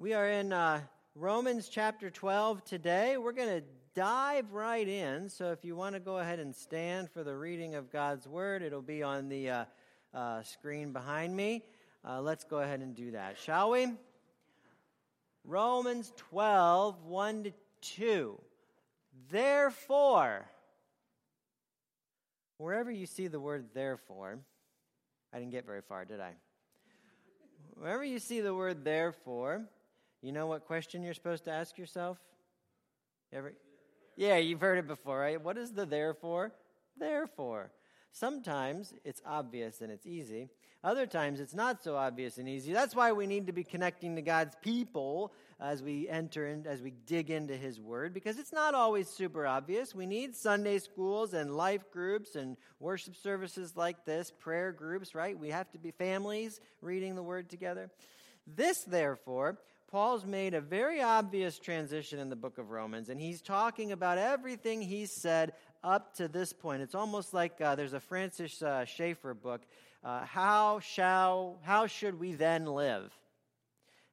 We are in Romans chapter 12 today. We're going to dive right in. So if you want to go ahead and stand for the reading of God's Word, it'll be on the screen behind me. Let's go ahead and do that, shall we? Romans 12, 1 to 2. Therefore, wherever you see the word therefore, I didn't get very far, did I? Wherever you see the word therefore, you know what question you're supposed to ask yourself? Yeah, you've heard it before, right? What is the therefore? Therefore. Sometimes it's obvious and it's easy. Other times it's not so obvious and easy. That's why we need to be connecting to God's people as we enter in, as we dig into His Word, because it's not always super obvious. We need Sunday schools and life groups and worship services like this, prayer groups, right? We have to be families reading the Word together. This, therefore, Paul's made a very obvious transition in the book of Romans, and he's talking about everything he's said up to this point. It's almost like there's a Francis Schaeffer book, How Should We Then Live?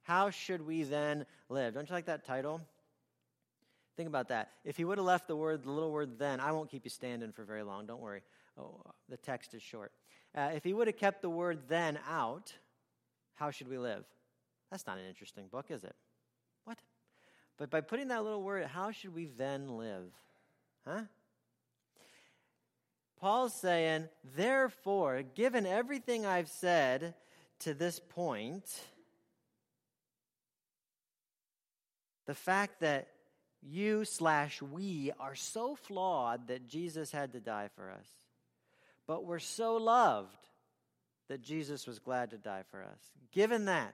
How Should We Then Live? Don't you like that title? Think about that. If he would have left the little word then, I won't keep you standing for very long, don't worry. Oh, the text is short. If he would have kept the word then out, how should we live? That's not an interesting book, is it? What? But by putting that little word, how should we then live? Huh? Paul's saying, therefore, given everything I've said to this point, the fact that you/we are so flawed that Jesus had to die for us, but we're so loved that Jesus was glad to die for us. Given that,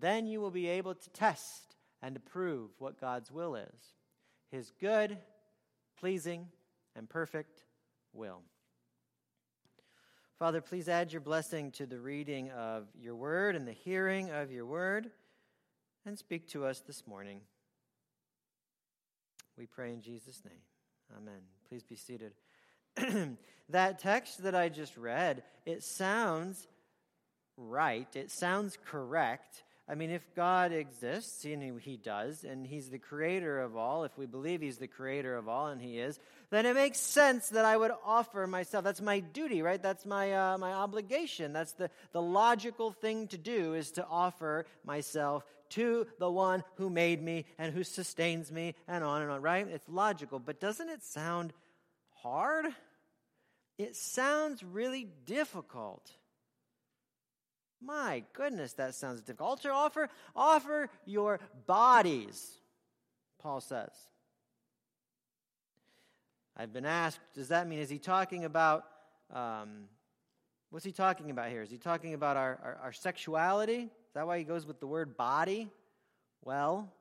Then you will be able to test and approve what God's will is. His good, pleasing, and perfect will. Father, please add your blessing to the reading of your word and the hearing of your word, and speak to us this morning. We pray in Jesus' name. Amen. Please be seated. That text that I just read, it sounds right. It sounds correct. I mean, if God exists, and He does, and He's the creator of all, if we believe He's the creator of all, and He is, then it makes sense that I would offer myself. That's my duty, right? That's my obligation. That's the logical thing to do, is to offer myself to the one who made me and who sustains me, and on, right? It's logical, but doesn't it sound hard? It sounds really difficult. My goodness, that sounds difficult. To offer your bodies, Paul says. I've been asked, does that mean, what's he talking about here? Is he talking about our sexuality? Is that why he goes with the word body? Well,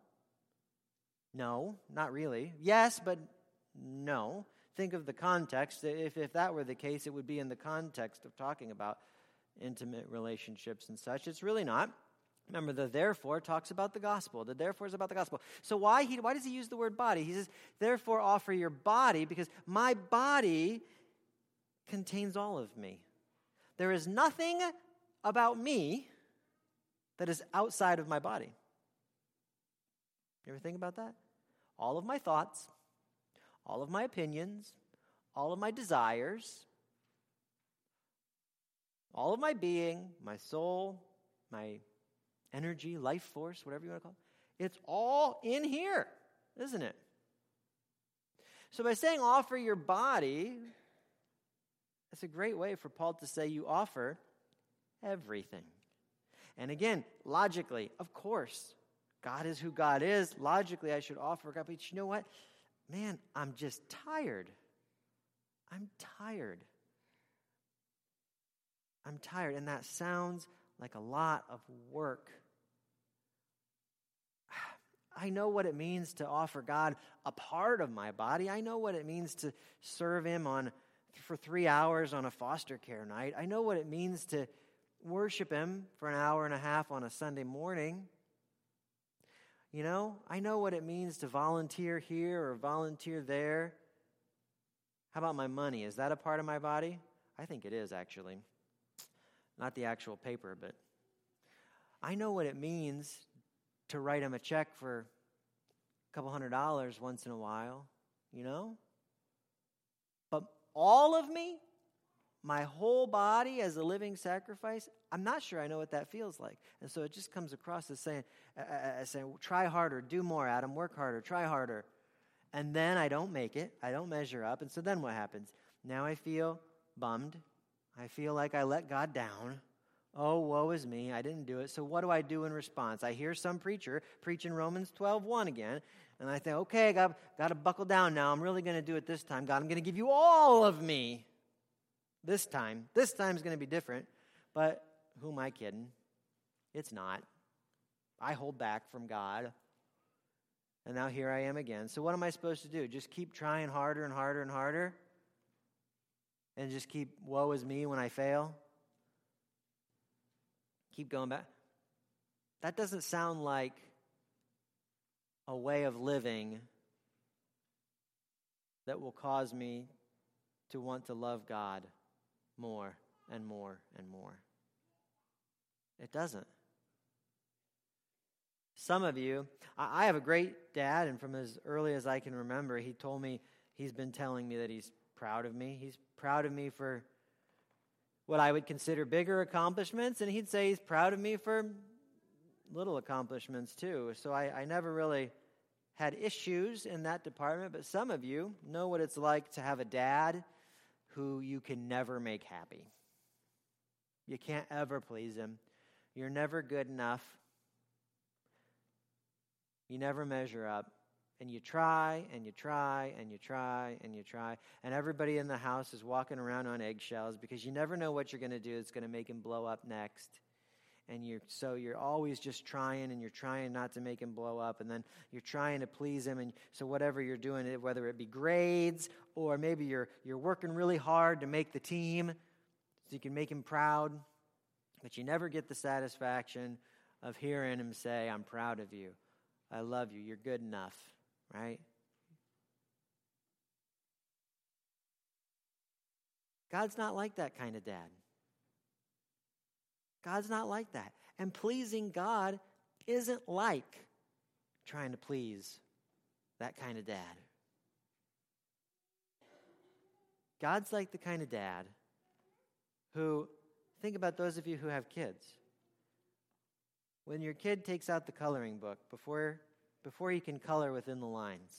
no, not really. Yes, but no. Think of the context. If that were the case, it would be in the context of talking about intimate relationships and such. It's really not. Remember, the therefore talks about the gospel. The therefore is about the gospel. So why does he use the word body? He says, therefore offer your body, because my body contains all of me. There is nothing about me that is outside of my body. You ever think about that? All of my thoughts, all of my opinions, all of my desires, all of my being, my soul, my energy, life force, whatever you want to call it, it's all in here, isn't it? So by saying offer your body, that's a great way for Paul to say you offer everything. And again, logically, of course, God is who God is. Logically, I should offer God. But you know what? Man, I'm just tired. I'm tired, and that sounds like a lot of work I know what it means to offer God a part of my body. I know what it means to serve him for 3 hours on a foster care night. I know what it means to worship him for an hour and a half on a Sunday morning. You know, I know what it means to volunteer here or volunteer there. How about my money? Is that a part of my body? I think it is, actually. Not the actual paper, but I know what it means to write him a check for a couple $100s once in a while, you know? But all of me, my whole body as a living sacrifice, I'm not sure I know what that feels like. And so it just comes across as saying, try harder, do more, Adam, work harder, try harder. And then I don't make it. I don't measure up. And so then what happens? Now I feel bummed. I feel like I let God down. Oh, woe is me. I didn't do it. So what do I do in response? I hear some preacher preaching Romans 12:1 again. And I think, okay, got to buckle down now. I'm really going to do it this time. God, I'm going to give you all of me this time. This time's going to be different. But who am I kidding? It's not. I hold back from God. And now here I am again. So what am I supposed to do? Just keep trying harder and harder and harder? And just keep, woe is me when I fail? Keep going back? That doesn't sound like a way of living that will cause me to want to love God more and more and more. It doesn't. Some of you, I have a great dad, and from as early as I can remember, he told me, he's been telling me that he's proud of me. He's proud of me for what I would consider bigger accomplishments, and he'd say he's proud of me for little accomplishments too. So I never really had issues in that department, but some of you know what it's like to have a dad who you can never make happy. You can't ever please him. You're never good enough. You never measure up, and you try, and you try, and you try, and you try, and everybody in the house is walking around on eggshells because you never know what you're going to do that's going to make him blow up next, and you're always just trying, and you're trying not to make him blow up, and then you're trying to please him, and so whatever you're doing, whether it be grades, or maybe you're working really hard to make the team so you can make him proud, but you never get the satisfaction of hearing him say, I'm proud of you. I love you. You're good enough, right? God's not like that kind of dad. God's not like that. And pleasing God isn't like trying to please that kind of dad. God's like the kind of dad who, think about those of you who have kids. When your kid takes out the coloring book, before you can color within the lines,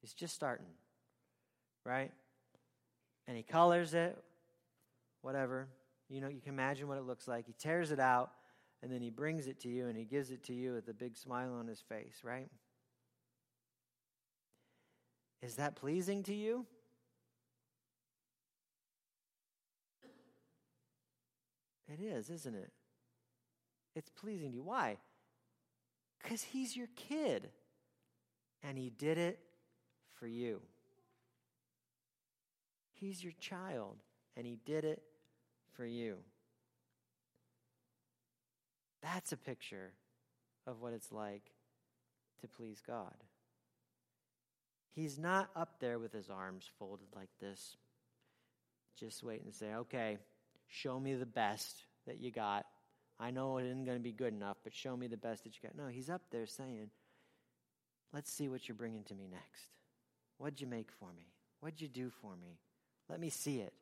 he's just starting, right? And he colors it, whatever. You know, you can imagine what it looks like. He tears it out, and then he brings it to you, and he gives it to you with a big smile on his face, right? Is that pleasing to you? It is, isn't it? It's pleasing to you. Why? Because he's your kid, and he did it for you. He's your child, and he did it for you. That's a picture of what it's like to please God. He's not up there with his arms folded like this. Just wait and say, okay, show me the best that you got. I know it isn't going to be good enough, but show me the best that you got. No, he's up there saying, let's see what you're bringing to me next. What'd you make for me? What'd you do for me? Let me see it.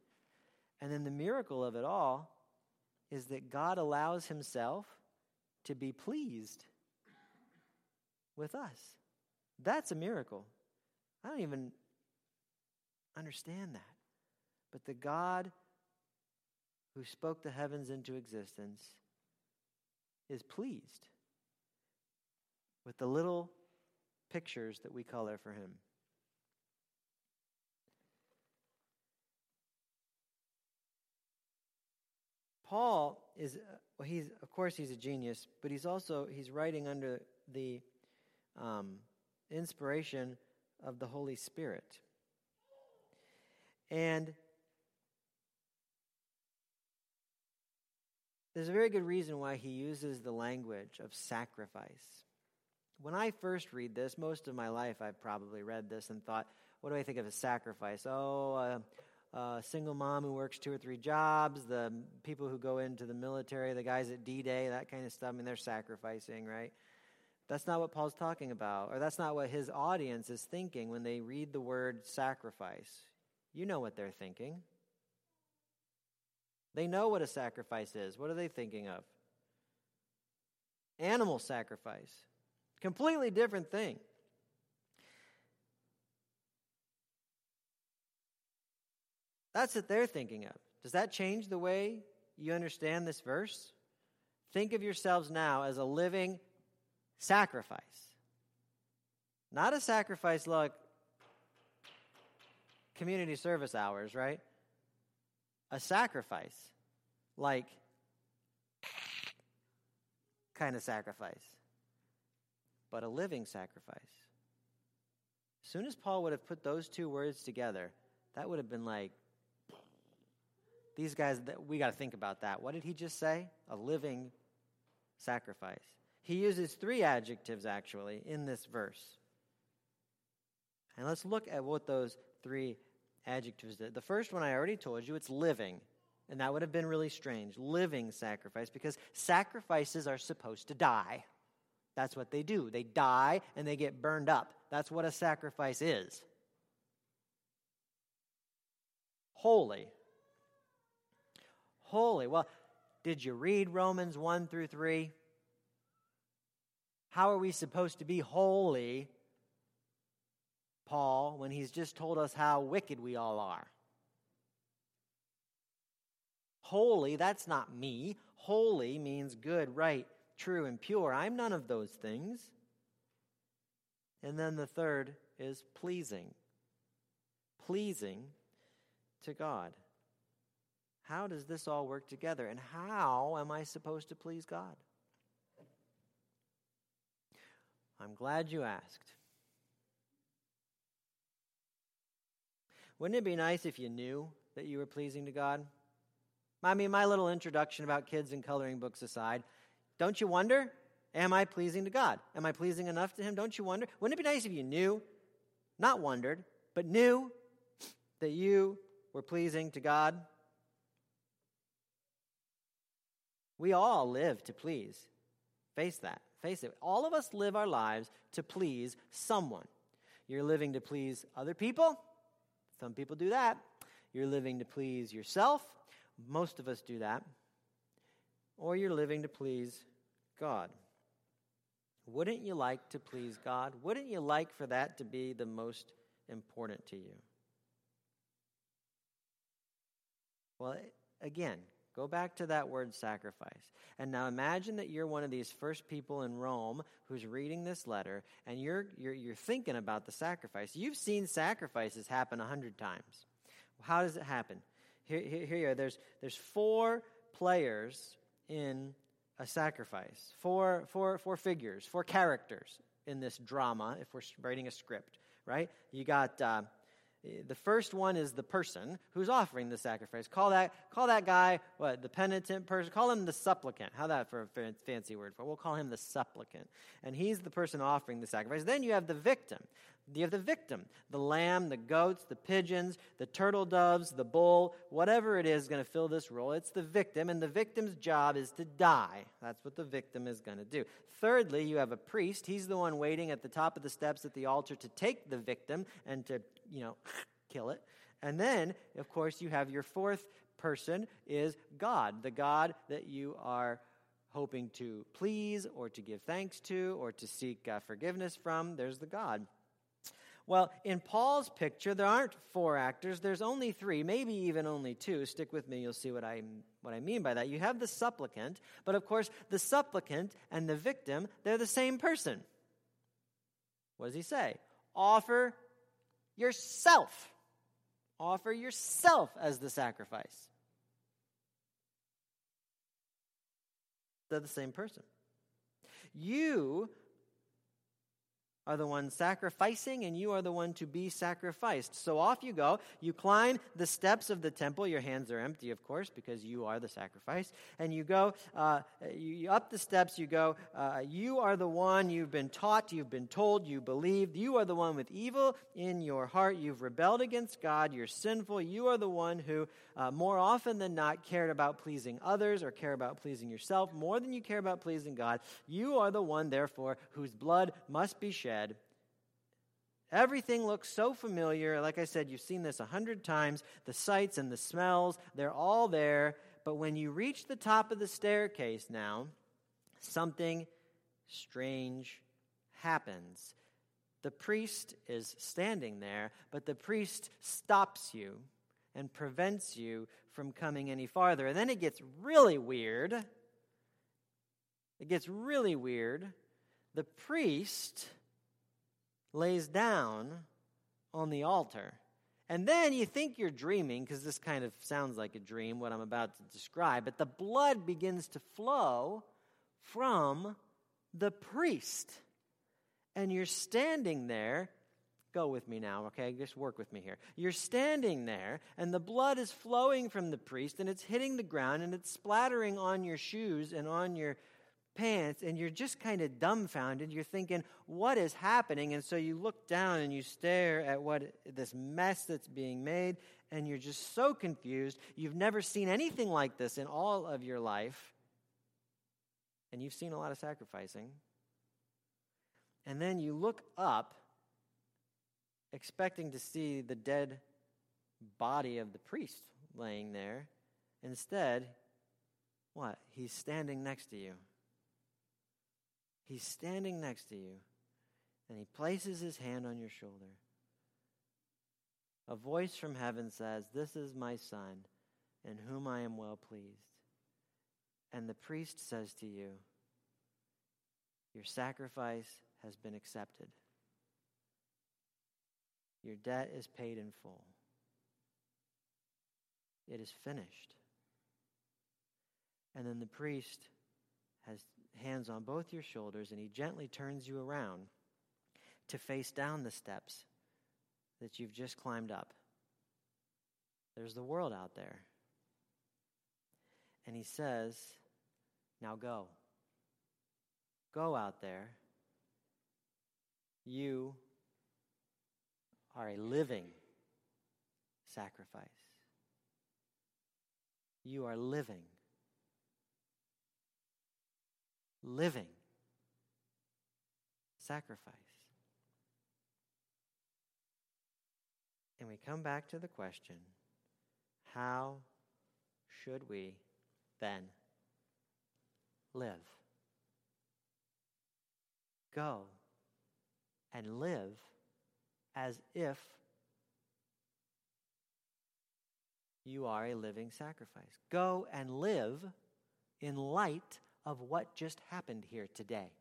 And then the miracle of it all is that God allows himself to be pleased with us. That's a miracle. I don't even understand that. But the God who spoke the heavens into existence is pleased with the little pictures that we color for him. Paul is, he's of course he's a genius, but he's writing under the inspiration of the Holy Spirit. And there's a very good reason why he uses the language of sacrifice. When I first read this, most of my life I've probably read this and thought, what do I think of a sacrifice? A single mom who works 2 or 3 jobs, the people who go into the military, the guys at D-Day, that kind of stuff. I mean, they're sacrificing, right? That's not what Paul's talking about, or that's not what his audience is thinking when they read the word sacrifice. You know what they're thinking. They know what a sacrifice is. What are they thinking of? Animal sacrifice. Completely different thing. That's what they're thinking of. Does that change the way you understand this verse? Think of yourselves now as a living sacrifice. Not a sacrifice like community service hours, right? A sacrifice like kind of sacrifice, but a living sacrifice. As soon as Paul would have put those two words together, that would have been like, these guys, we got to think about that. What did he just say? A living sacrifice. He uses 3 adjectives, actually, in this verse. And let's look at what those 3 adjectives did. The first one I already told you, it's living. And that would have been really strange. Living sacrifice, because sacrifices are supposed to die. That's what they do. They die and they get burned up. That's what a sacrifice is. Holy. Holy. Well, did you read Romans 1-3? How are we supposed to be holy, Paul, when he's just told us how wicked we all are? Holy, that's not me. Holy means good, right, true, and pure. I'm none of those things. And then the third is pleasing. Pleasing to God. How does this all work together? And how am I supposed to please God? I'm glad you asked. Wouldn't it be nice if you knew that you were pleasing to God? I mean, my little introduction about kids and coloring books aside, don't you wonder, am I pleasing to God? Am I pleasing enough to Him? Don't you wonder? Wouldn't it be nice if you knew, not wondered, but knew that you were pleasing to God? We all live to please. Face that. Face it. All of us live our lives to please someone. You're living to please other people. Some people do that. You're living to please yourself. Most of us do that. Or you're living to please God. Wouldn't you like to please God? Wouldn't you like for that to be the most important to you? Well, again, go back to that word sacrifice. And now imagine that you're one of these first people in Rome who's reading this letter, and you're thinking about the sacrifice. You've seen sacrifices happen 100 times. How does it happen? Here you are. There's 4 players in a sacrifice. Four figures, 4 characters in this drama, if we're writing a script, right? You got... the first one is the person who's offering the sacrifice. Call that guy, the penitent person? Call him the supplicant. How that for a fancy word for it? We'll call him the supplicant. And he's the person offering the sacrifice. Then you have the victim. You have the victim, the lamb, the goats, the pigeons, the turtle doves, the bull, whatever it is going to fill this role. It's the victim, and the victim's job is to die. That's what the victim is going to do. Thirdly, you have a priest. He's the one waiting at the top of the steps at the altar to take the victim and to, kill it. And then, of course, you have your fourth person is God, the God that you are hoping to please or to give thanks to or to seek forgiveness from. There's the God. Well, in Paul's picture, there aren't 4 actors. There's only 3, maybe even only 2. Stick with me. You'll see what I mean by that. You have the supplicant, but of course, the supplicant and the victim, they're the same person. What does he say? Offer yourself. Offer yourself as the sacrifice. They're the same person. You are the ones sacrificing, and you are the one to be sacrificed. So off you go. You climb the steps of the temple. Your hands are empty, of course, because you are the sacrifice. And you go up the steps. You go, you are the one. You've been taught. You've been told. You believed. You are the one with evil in your heart. You've rebelled against God. You're sinful. You are the one who, more often than not, cared about pleasing others or care about pleasing yourself more than you care about pleasing God. You are the one, therefore, whose blood must be shed. Everything looks so familiar. Like I said, you've seen this 100 times. The sights and the smells, they're all there. But when you reach the top of the staircase now, something strange happens. The priest is standing there, but the priest stops you and prevents you from coming any farther. And then it gets really weird. The priest lays down on the altar. And then you think you're dreaming, because this kind of sounds like a dream, what I'm about to describe, but the blood begins to flow from the priest. And you're standing there. Go with me now, okay? Just work with me here. You're standing there, and the blood is flowing from the priest, and it's hitting the ground, and it's splattering on your shoes and on your pants, and you're just kind of dumbfounded. You're thinking, what is happening? And so you look down and you stare at what this mess that's being made, and you're just so confused. You've never seen anything like this in all of your life, and you've seen a lot of sacrificing. And then you look up, expecting to see the dead body of the priest laying there. Instead, what? He's standing next to you. He's standing next to you, and he places his hand on your shoulder. A voice from heaven says, "This is my son, in whom I am well pleased." And the priest says to you, "Your sacrifice has been accepted. Your debt is paid in full. It is finished." And then the priest has hands on both your shoulders, and he gently turns you around to face down the steps that you've just climbed up. There's the world out there. And he says, "Now go. Go out there. You are a living sacrifice. You are living. Living sacrifice." And we come back to the question, how should we then live? Go and live as if you are a living sacrifice. Go and live in light of what just happened here today,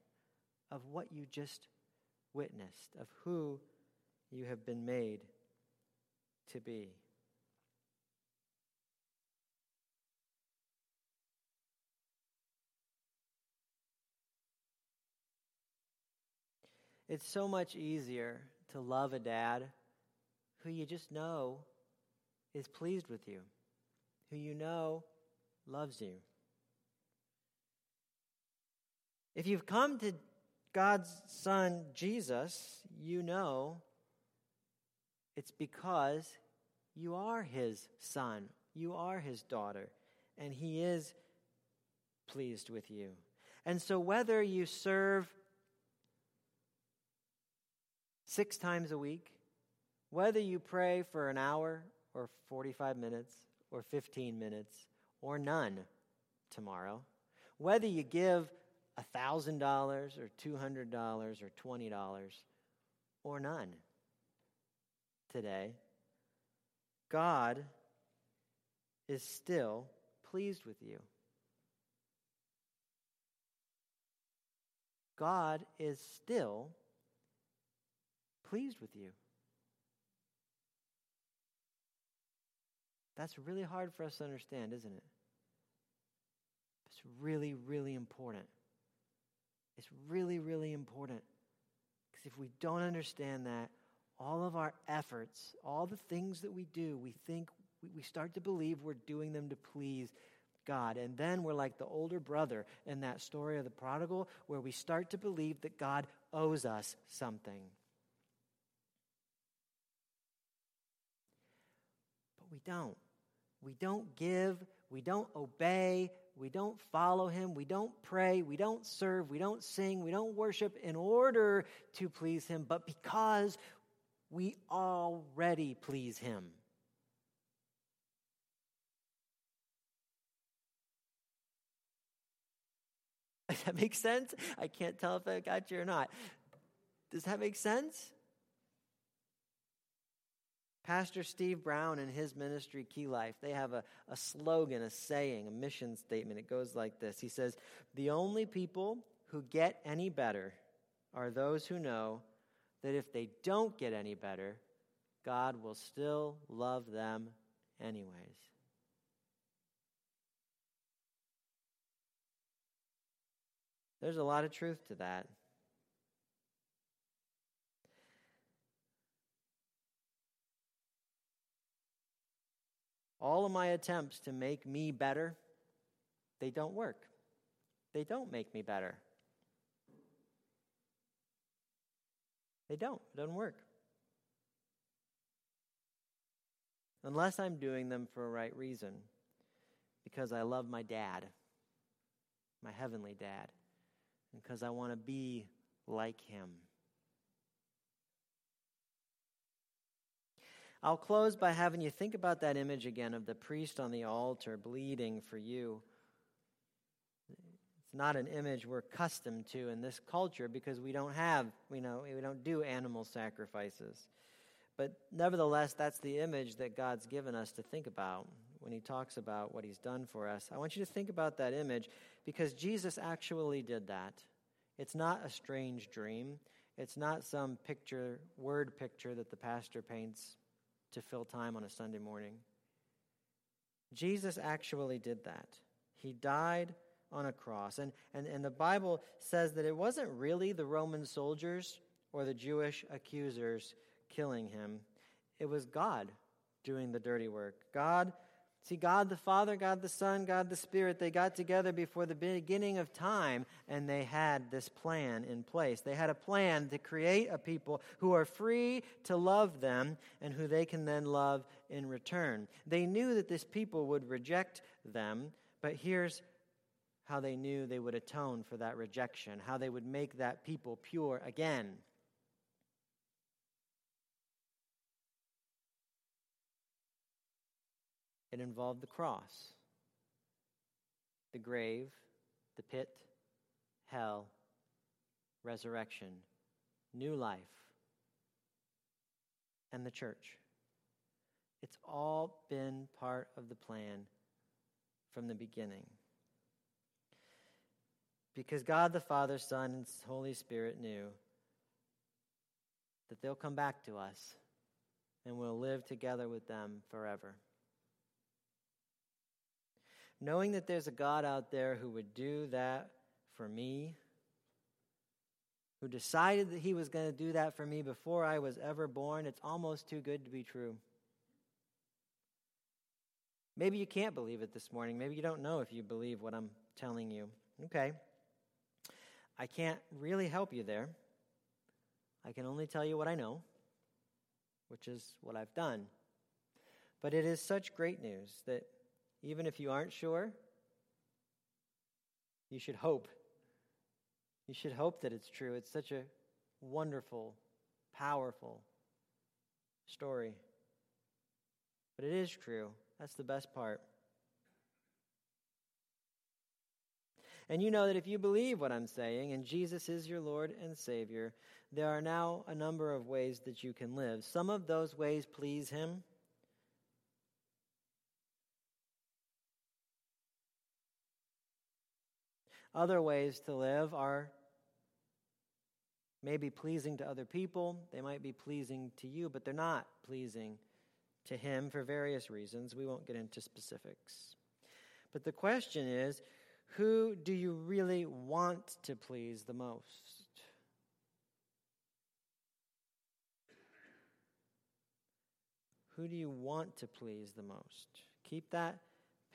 of what you just witnessed, of who you have been made to be. It's so much easier to love a dad who you just know is pleased with you, who you know loves you. If you've come to God's Son, Jesus, you know it's because you are his son, you are his daughter, and he is pleased with you. And so whether you serve 6 times a week, whether you pray for an hour or 45 minutes or 15 minutes or none tomorrow, whether you give $1,000 or $200 or $20 or none today, God is still pleased with you. God is still pleased with you. That's really hard for us to understand, isn't it? It's really, really important. It's really, really important. Because if we don't understand that, all of our efforts, all the things that we do, we think, we start to believe we're doing them to please God. And then we're like the older brother in that story of the prodigal, where we start to believe that God owes us something. But we don't. We don't give, we don't obey, we don't follow him, we don't pray, we don't serve, we don't sing, we don't worship in order to please him, but because we already please him. Does that make sense? I can't tell if I got you or not. Does that make sense? Pastor Steve Brown and his ministry, Key Life, they have a slogan, a saying, a mission statement. It goes like this. He says, "The only people who get any better are those who know that if they don't get any better, God will still love them anyways." There's a lot of truth to that. All of my attempts to make me better, they don't work. They don't make me better. They don't. It doesn't work. Unless I'm doing them for a right reason. Because I love my dad, my heavenly dad. And because I want to be like him. I'll close by having you think about that image again of the priest on the altar bleeding for you. It's not an image we're accustomed to in this culture because we don't do animal sacrifices. But nevertheless, that's the image that God's given us to think about when he talks about what he's done for us. I want you to think about that image because Jesus actually did that. It's not a strange dream. It's not some word picture that the pastor paints to fill time on a Sunday morning. Jesus actually did that. He died on a cross. And the Bible says that it wasn't really the Roman soldiers or the Jewish accusers killing him. It was God doing the dirty work. God the Father, God the Son, God the Spirit, they got together before the beginning of time and they had this plan in place. They had a plan to create a people who are free to love them and who they can then love in return. They knew that this people would reject them, but here's how they knew they would atone for that rejection, how they would make that people pure again. It involved the cross, the grave, the pit, hell, resurrection, new life, and the church. It's all been part of the plan from the beginning. Because God the Father, Son, and Holy Spirit knew that they'll come back to us and we'll live together with them forever. Knowing that there's a God out there who would do that for me, who decided that he was going to do that for me before I was ever born, it's almost too good to be true. Maybe you can't believe it this morning. Maybe you don't know if you believe what I'm telling you. Okay. I can't really help you there. I can only tell you what I know, which is what I've done. But it is such great news that even if you aren't sure, you should hope. You should hope that it's true. It's such a wonderful, powerful story. But it is true. That's the best part. And you know that if you believe what I'm saying, and Jesus is your Lord and Savior, there are now a number of ways that you can live. Some of those ways please him. Other ways to live are maybe pleasing to other people. They might be pleasing to you, but they're not pleasing to him for various reasons. We won't get into specifics. But the question is, who do you really want to please the most? Who do you want to please the most? Keep that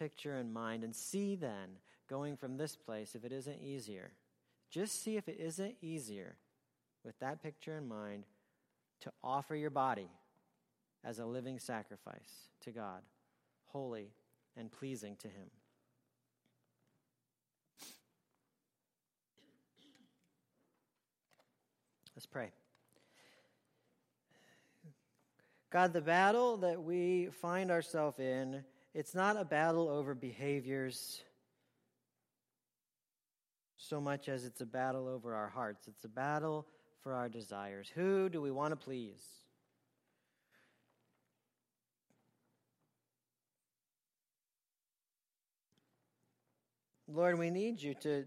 picture in mind and see then, going from this place, if it isn't easier. Just see if it isn't easier, with that picture in mind, to offer your body as a living sacrifice to God, holy and pleasing to Him. Let's pray. God, the battle that we find ourselves in, it's not a battle over behaviors so much as it's a battle over our hearts. It's a battle for our desires. Who do we want to please? Lord, we need you to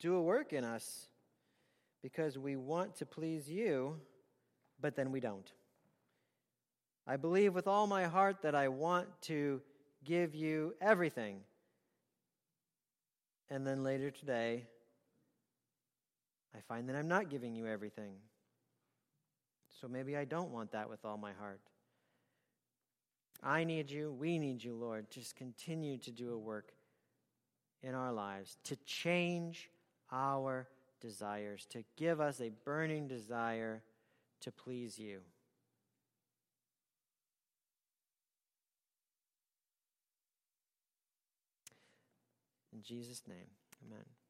do a work in us because we want to please you, but then we don't. I believe with all my heart that I want to give you everything. And then later today, I find that I'm not giving you everything. So maybe I don't want that with all my heart. I need you. We need you, Lord. Just continue to do a work in our lives to change our desires, to give us a burning desire to please you. In Jesus' name, amen.